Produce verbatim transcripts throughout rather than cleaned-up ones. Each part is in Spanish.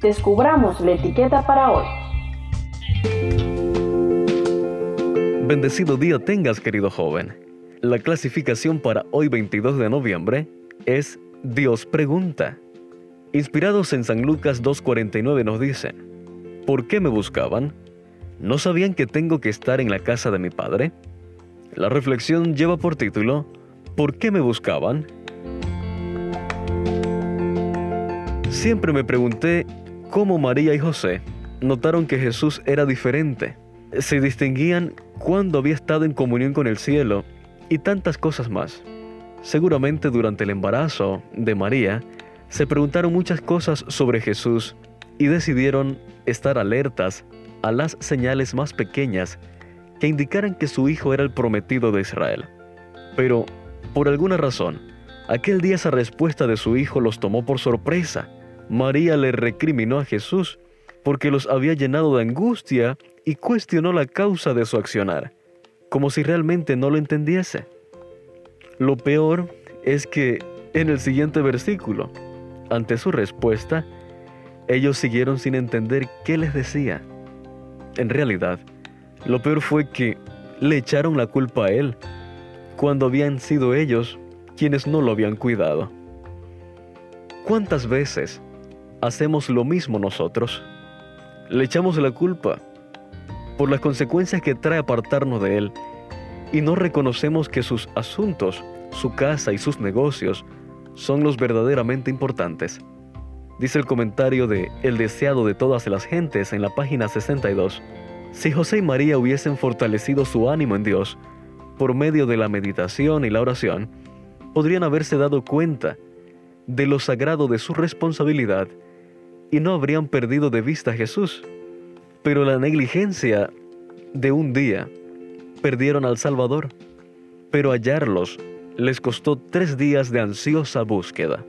descubramos la etiqueta para hoy. Bendecido día tengas, querido joven. La clasificación para hoy veintidós de noviembre es Dios pregunta. Inspirados en San Lucas dos cuarenta y nueve nos dicen: ¿Por qué me buscaban? ¿No sabían que tengo que estar en la casa de mi padre? La reflexión lleva por título ¿Por qué me buscaban? Siempre me pregunté cómo María y José notaron que Jesús era diferente. Se distinguían cuando había estado en comunión con el cielo y tantas cosas más. Seguramente durante el embarazo de María, se preguntaron muchas cosas sobre Jesús y decidieron estar alertas a las señales más pequeñas que indicaran que su hijo era el prometido de Israel. Pero, por alguna razón, aquel día esa respuesta de su hijo los tomó por sorpresa. María le recriminó a Jesús porque los había llenado de angustia y cuestionó la causa de su accionar, como si realmente no lo entendiese. Lo peor es que, en el siguiente versículo, ante su respuesta, ellos siguieron sin entender qué les decía. En realidad, lo peor fue que le echaron la culpa a él, cuando habían sido ellos quienes no lo habían cuidado. ¿Cuántas veces hacemos lo mismo nosotros? Le echamos la culpa por las consecuencias que trae apartarnos de Él y no reconocemos que sus asuntos, su casa y sus negocios son los verdaderamente importantes. Dice el comentario de El Deseado de Todas las Gentes en la página sesenta y dos. Si José y María hubiesen fortalecido su ánimo en Dios por medio de la meditación y la oración, podrían haberse dado cuenta de lo sagrado de su responsabilidad y no habrían perdido de vista a Jesús. Pero la negligencia de un día perdieron al Salvador, pero hallarlos les costó tres días de ansiosa búsqueda.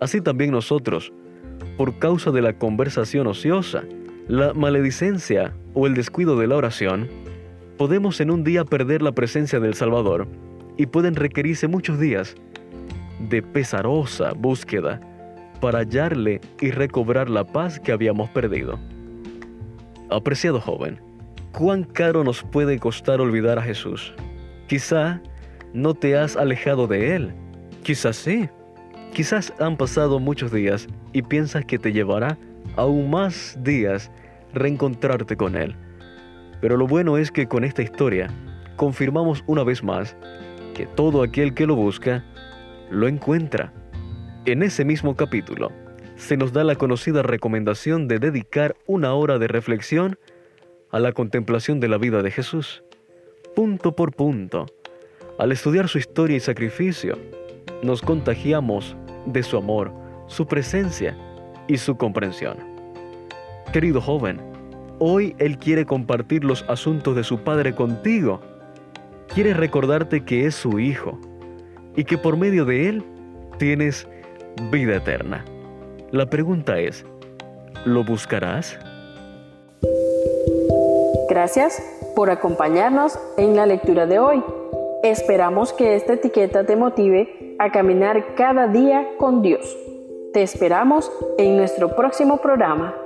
Así también nosotros, por causa de la conversación ociosa, la maledicencia o el descuido de la oración, podemos en un día perder la presencia del Salvador y pueden requerirse muchos días de pesarosa búsqueda para hallarle y recobrar la paz que habíamos perdido. Apreciado joven, ¿cuán caro nos puede costar olvidar a Jesús? Quizá no te has alejado de Él, quizás sí. Quizás han pasado muchos días y piensas que te llevará aún más días reencontrarte con Él. Pero lo bueno es que con esta historia confirmamos una vez más que todo aquel que lo busca, lo encuentra. En ese mismo capítulo, se nos da la conocida recomendación de dedicar una hora de reflexión a la contemplación de la vida de Jesús. Punto por punto, al estudiar su historia y sacrificio, nos contagiamos de su amor, su presencia y su comprensión. Querido joven, hoy Él quiere compartir los asuntos de su Padre contigo. Quiere recordarte que es su Hijo y que por medio de Él tienes vida eterna. La pregunta es, ¿lo buscarás? Gracias por acompañarnos en la lectura de hoy. Esperamos que esta etiqueta te motive a caminar cada día con Dios. Te esperamos en nuestro próximo programa.